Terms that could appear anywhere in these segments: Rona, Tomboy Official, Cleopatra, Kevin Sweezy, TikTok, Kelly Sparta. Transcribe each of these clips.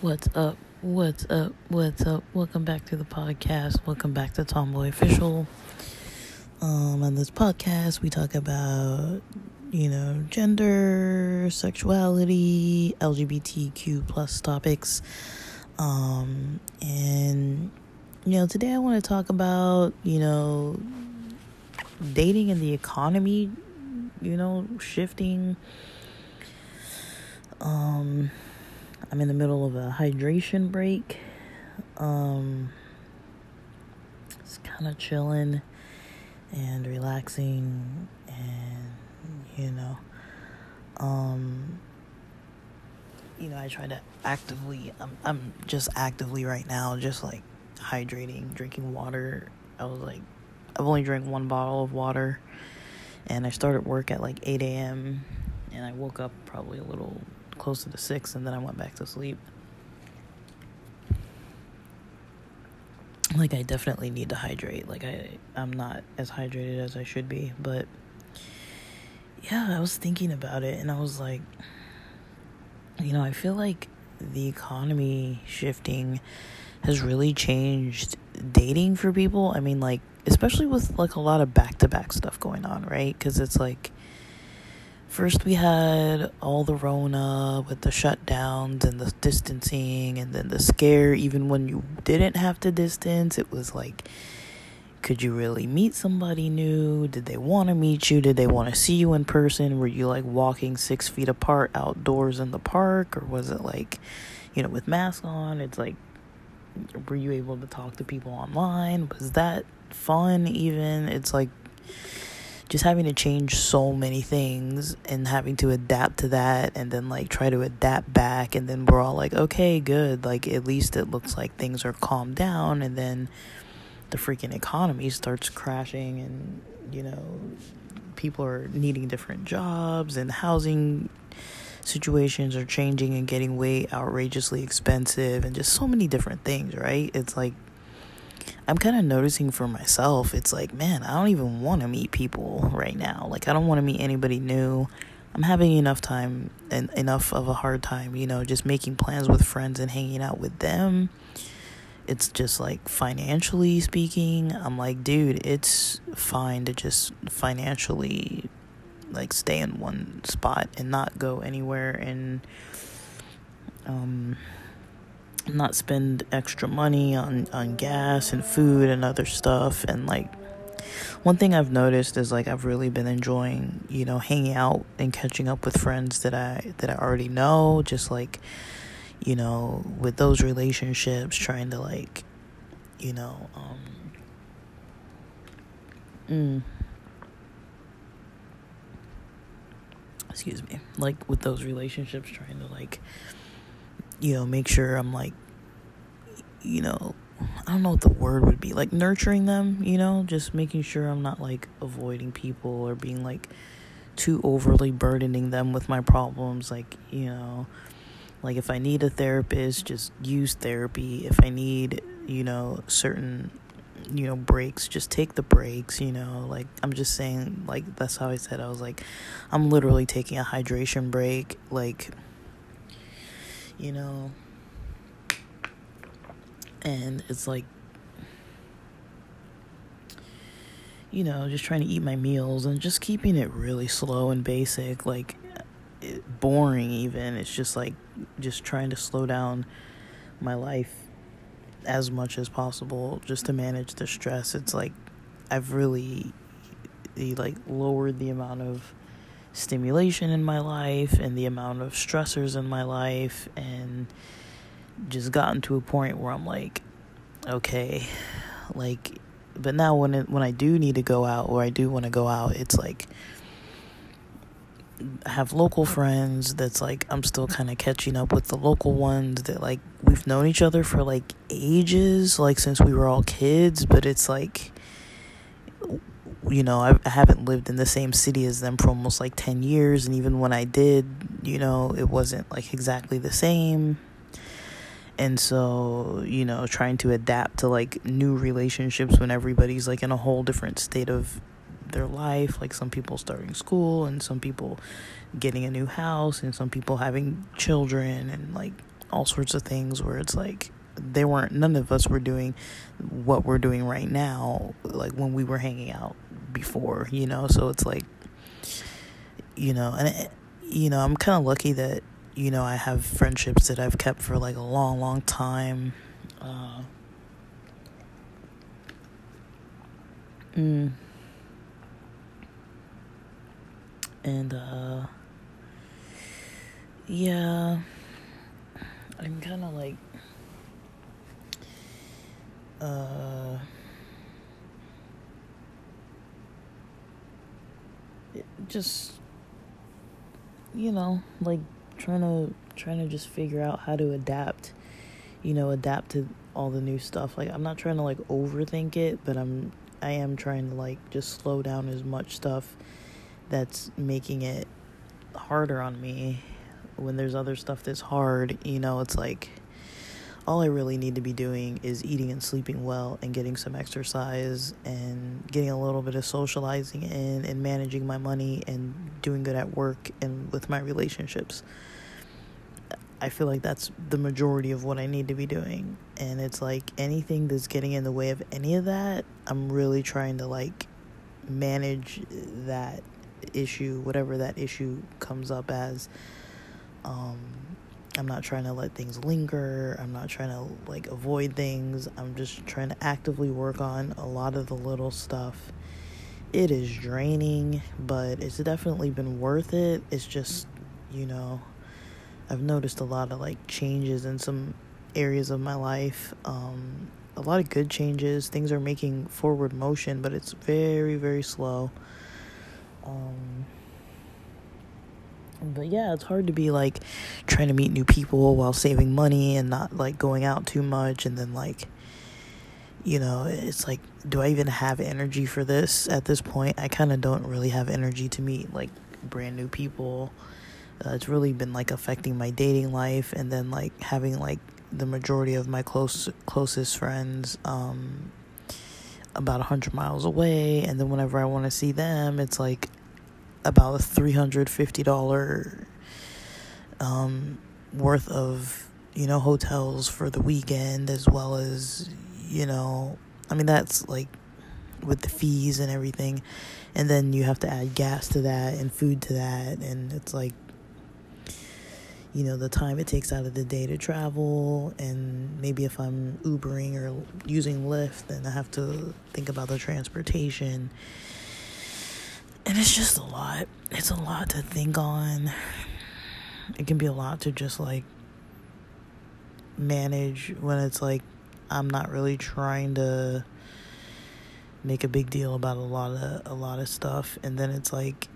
What's up? Welcome back to the podcast. Welcome back to Tomboy Official. On this podcast, we talk about, gender, sexuality, LGBTQ plus topics. Today I want to talk about, dating and the economy, shifting. I'm in the middle of a hydration break. It's kind of chilling and relaxing and, I try to actively, I'm just actively right now, just like, hydrating, drinking water. I've only drank one bottle of water, and I started work at like 8 a.m. and I woke up probably a little closer to 6, and then I went back to sleep. I definitely need to hydrate. I'm not as hydrated as I should be, but yeah, I was thinking about it, and I was like, I feel like the economy shifting has really changed dating for people. Especially with a lot of back-to-back stuff going on, right? Because it's first we had all the Rona with the shutdowns and the distancing, and then the scare, even when you didn't have to distance, it was could you really meet somebody new? Did they want to meet you? Did they want to see you in person? Were you walking 6 feet apart outdoors in the park? Or was it with masks on? It's were you able to talk to people online? Was that fun even? It's just having to change so many things and having to adapt to that, and then try to adapt back, and then we're all okay, good, at least it looks like things are calmed down, and then the freaking economy starts crashing, and people are needing different jobs, and housing situations are changing and getting way outrageously expensive, and just so many different things, right? It's I'm kind of noticing for myself, it's man, I don't even want to meet people right now. I don't want to meet anybody new. I'm having enough time and enough of a hard time, just making plans with friends and hanging out with them. It's just financially speaking, I'm dude, it's fine to just financially stay in one spot and not go anywhere, and not spend extra money on gas and food and other stuff. And one thing I've noticed is I've really been enjoying hanging out and catching up with friends that I already know, just with those relationships, trying to make sure I'm I don't know what the word would be, nurturing them, just making sure I'm not avoiding people or being too overly burdening them with my problems. If I need a therapist, just use therapy. If I need certain breaks, just take the breaks, I'm just saying, that's how I said, I was I'm literally taking a hydration break, and it's just trying to eat my meals and just keeping it really slow and basic, boring even. It's just just trying to slow down my life as much as possible, just to manage the stress. It's I've really lowered the amount of stimulation in my life and the amount of stressors in my life, and just gotten to a point where I'm okay, but now when I do need to go out, or I do want to go out, it's I have local friends that's I'm still kind of catching up with the local ones that we've known each other for ages, since we were all kids, but it's I haven't lived in the same city as them for almost 10 years, and even when I did, it wasn't exactly the same. And so, you know, trying to adapt to, like, new relationships when everybody's, like, in a whole different state of their life. Like, some people starting school, and some people getting a new house, and some people having children, and, like, all sorts of things where it's, like, they weren't, none of us were doing what we're doing right now, like, when we were hanging out before, you know? So it's, like, you know, and, it, you know, I'm kind of lucky that, you know, I have friendships that I've kept for, like, a long, long time. And yeah, I'm kind of, like, just, you know, like, trying to just figure out how to adapt to all the new stuff. Like, I'm not trying to, like, overthink it, but I am trying to, like, just slow down as much stuff that's making it harder on me. When there's other stuff that's hard, you know, it's like, all I really need to be doing is eating and sleeping well and getting some exercise and getting a little bit of socializing in and managing my money and doing good at work and with my relationships. I feel like that's the majority of what I need to be doing. And it's like anything that's getting in the way of any of that, I'm really trying to, like, manage that issue, whatever that issue comes up as. I'm not trying to let things linger. I'm not trying to, like, avoid things. I'm just trying to actively work on a lot of the little stuff. It is draining, but it's definitely been worth it. It's just, you know, I've noticed a lot of, like, changes in some areas of my life. A lot of good changes. Things are making forward motion, but it's very, very slow. But yeah, it's hard to be, like, trying to meet new people while saving money and not, like, going out too much. And then, like, you know, it's like, do I even have energy for this at this point? I kind of don't really have energy to meet, like, brand new people. It's really been, like, affecting my dating life. And then, like, having, like, the majority of my closest friends about 100 miles away. And then whenever I want to see them, it's like about a $350 worth of, you know, hotels for the weekend, as well as, you know, I mean, that's, like, with the fees and everything, and then you have to add gas to that and food to that, and it's like, you know, the time it takes out of the day to travel, and maybe if I'm Ubering or using Lyft, then I have to think about the transportation. And it's just a lot. It's a lot to think on. It can be a lot to just, like, manage when it's, like, I'm not really trying to make a big deal about a lot of stuff. And then it's, like,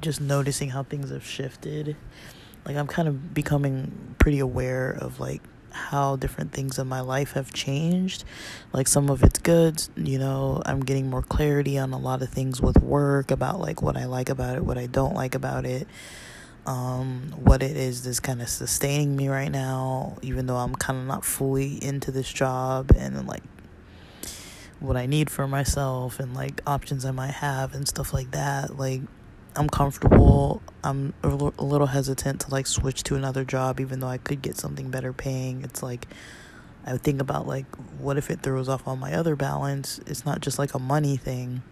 just noticing how things have shifted. Like, I'm kind of becoming pretty aware of, like, how different things in my life have changed. Like, some of it's good, you know, I'm getting more clarity on a lot of things with work, about, like, what I like about it, what I don't like about it, what it is that's kind of sustaining me right now, even though I'm kind of not fully into this job, and, like, what I need for myself, and, like, options I might have and stuff like that. Like, I'm comfortable. I'm a little hesitant to, like, switch to another job, even though I could get something better paying. It's like, I would think about, like, what if it throws off all my other balance? It's not just, like, a money thing,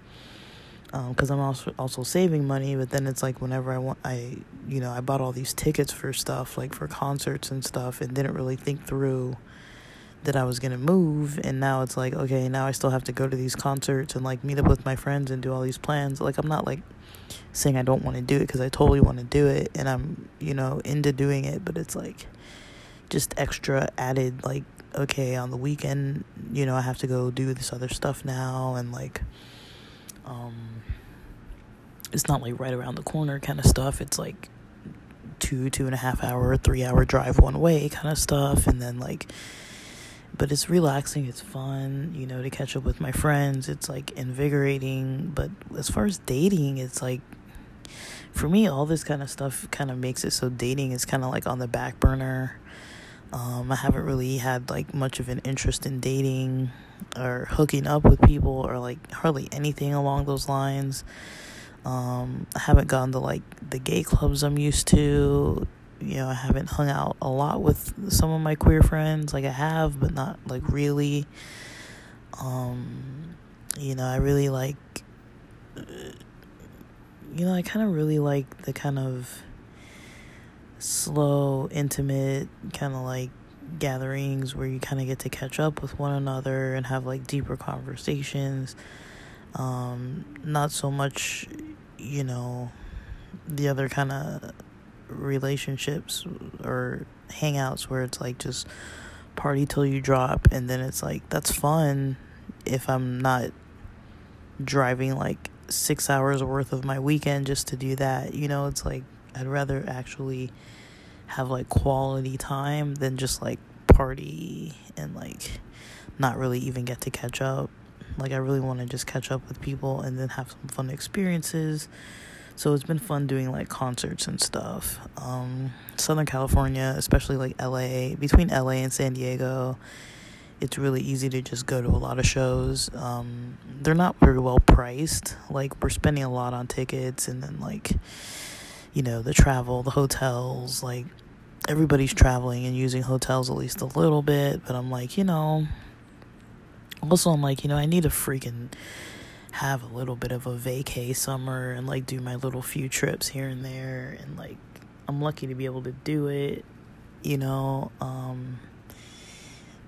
because I'm also saving money. But then it's like, whenever I want, you know, I bought all these tickets for stuff, like, for concerts and stuff, and didn't really think through that I was gonna move. And now it's like, okay, now I still have to go to these concerts and, like, meet up with my friends and do all these plans. Like, I'm not, like, saying I don't want to do it, because I totally want to do it, and I'm, you know, into doing it. But it's like just extra added, like, okay, on the weekend, you know, I have to go do this other stuff now, and, like, it's not, like, right around the corner kind of stuff. It's like 2.5 hour, 3 hour drive one way kind of stuff. And then, like, but it's relaxing, it's fun, you know, to catch up with my friends. It's, like, invigorating. But as far as dating, it's, like, for me, all this kind of stuff kind of makes it so dating is kind of, like, on the back burner. I haven't really had like much of an interest in dating or hooking up with people or like hardly anything along those lines. I haven't gone to like the gay clubs I'm used to. You know, I haven't hung out a lot with some of my queer friends. Like I have, but not like really. You know, I really like, you know, I kind of really like the kind of slow, intimate kind of like gatherings where you kind of get to catch up with one another and have like deeper conversations. Not so much, you know, the other kind of relationships or hangouts where it's like just party till you drop, and then it's like, that's fun if I'm not driving like 6 hours worth of my weekend just to do that. You know, it's like I'd rather actually have like quality time than just like party and like not really even get to catch up. Like I really want to just catch up with people and then have some fun experiences. So it's been fun doing like concerts and stuff. Southern California, especially like LA, between LA and San Diego, it's really easy to just go to a lot of shows. They're not very well priced. Like we're spending a lot on tickets and then like, you know, the travel, the hotels, like everybody's traveling and using hotels at least a little bit. But I'm like, you know, also I'm like, you know, I need to freaking have a little bit of a vacay summer and like do my little few trips here and there. And like, I'm lucky to be able to do it, you know.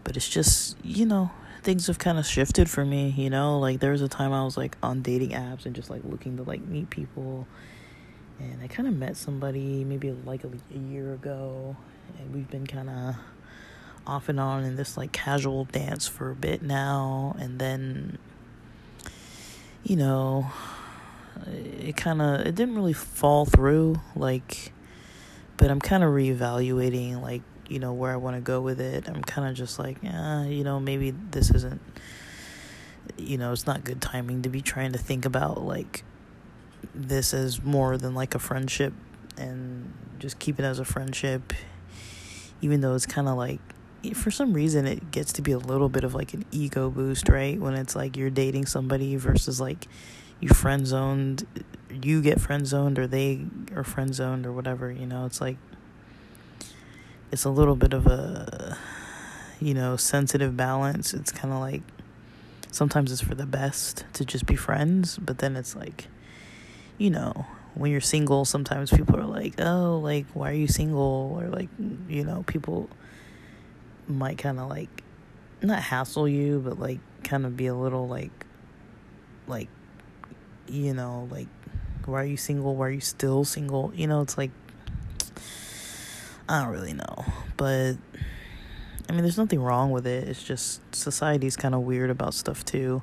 But it's just, you know, things have kind of shifted for me, you know. Like there was a time I was like on dating apps and just like looking to like meet people. And I kind of met somebody maybe like a year ago, and we've been kind of off and on in this like casual dance for a bit now. And then, you know, it didn't really fall through, like, but I'm kind of reevaluating, like, you know, where I want to go with it. I'm kind of just like, you know, maybe this isn't, you know, it's not good timing to be trying to think about like this is more than like a friendship and just keep it as a friendship, even though it's kind of like, for some reason it gets to be a little bit of like an ego boost, right? When it's like you're dating somebody versus like you get friend zoned or they are friend zoned or whatever, you know. It's like, it's a little bit of a, you know, sensitive balance. It's kind of like sometimes it's for the best to just be friends, but then it's like, you know, when you're single, sometimes people are like, oh, like, why are you single? Or like, you know, people might kind of like, not hassle you, but like, kind of be a little like, you know, like, why are you single? Why are you still single? You know, it's like, I don't really know. But I mean, there's nothing wrong with it. It's just society's kind of weird about stuff too.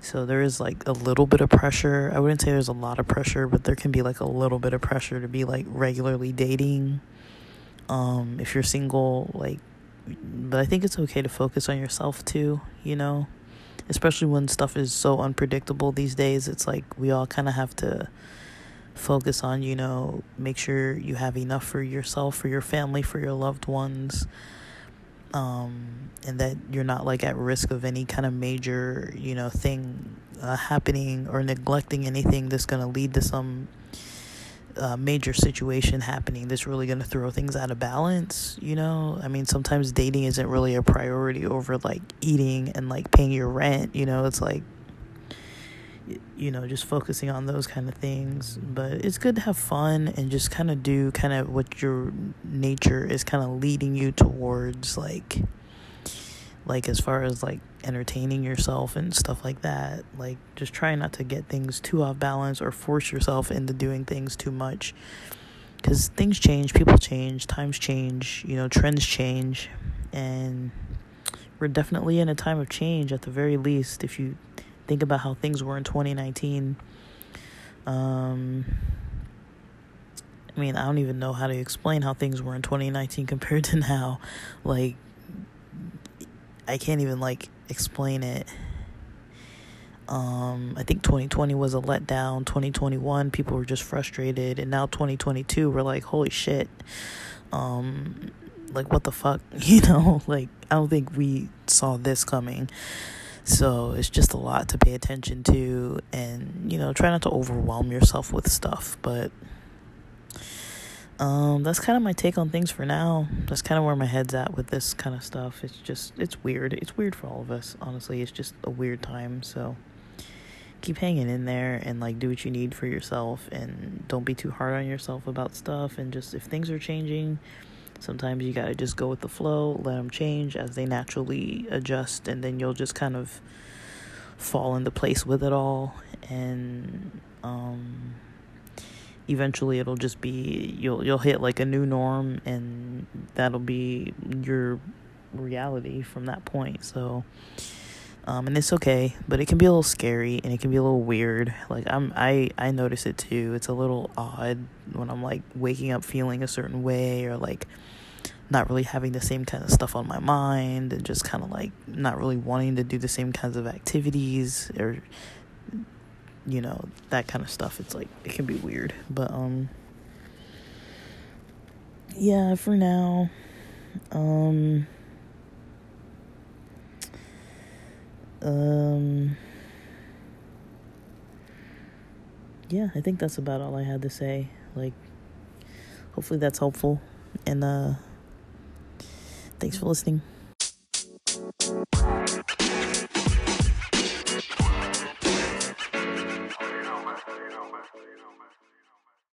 So there is like a little bit of pressure. I wouldn't say there's a lot of pressure, but there can be like a little bit of pressure to be like regularly dating if you're single. Like, but I think it's okay to focus on yourself too, you know, especially when stuff is so unpredictable these days. It's like we all kind of have to focus on, you know, make sure you have enough for yourself, for your family, for your loved ones. And that you're not like at risk of any kind of major, you know, thing happening, or neglecting anything that's going to lead to some major situation happening that's really going to throw things out of balance, you know. I mean, sometimes dating isn't really a priority over like eating and like paying your rent, you know. It's like, you know, just focusing on those kind of things. But it's good to have fun and just kind of do kind of what your nature is kind of leading you towards, like as far as like entertaining yourself and stuff like that. Like just try not to get things too off balance or force yourself into doing things too much, because things change, people change, times change, you know, trends change, and we're definitely in a time of change. At the very least, if you think about how things were in 2019. I mean, I don't even know how to explain how things were in 2019 compared to now. Like, I can't even, like, explain it. I think 2020 was a letdown. 2021, people were just frustrated. And now 2022, we're like, holy shit. Like, what the fuck? You know, like, I don't think we saw this coming. So it's just a lot to pay attention to, and, you know, try not to overwhelm yourself with stuff. But that's kind of my take on things for now. That's kind of where my head's at with this kind of stuff. It's just, it's weird. It's weird for all of us, honestly. It's just a weird time, so keep hanging in there and, like, do what you need for yourself, and don't be too hard on yourself about stuff. And just, if things are changing, sometimes you gotta just go with the flow, let them change as they naturally adjust, and then you'll just kind of fall into place with it all. And eventually it'll just be, you'll hit like a new norm, and that'll be your reality from that point. So and it's okay, but it can be a little scary, and it can be a little weird. Like, I notice it too. It's a little odd when I'm, like, waking up feeling a certain way, or, like, not really having the same kind of stuff on my mind, and just kind of, like, not really wanting to do the same kinds of activities, or, you know, that kind of stuff. It's like, it can be weird. But yeah, for now, yeah, I think that's about all I had to say. Like, hopefully that's helpful. And thanks for listening.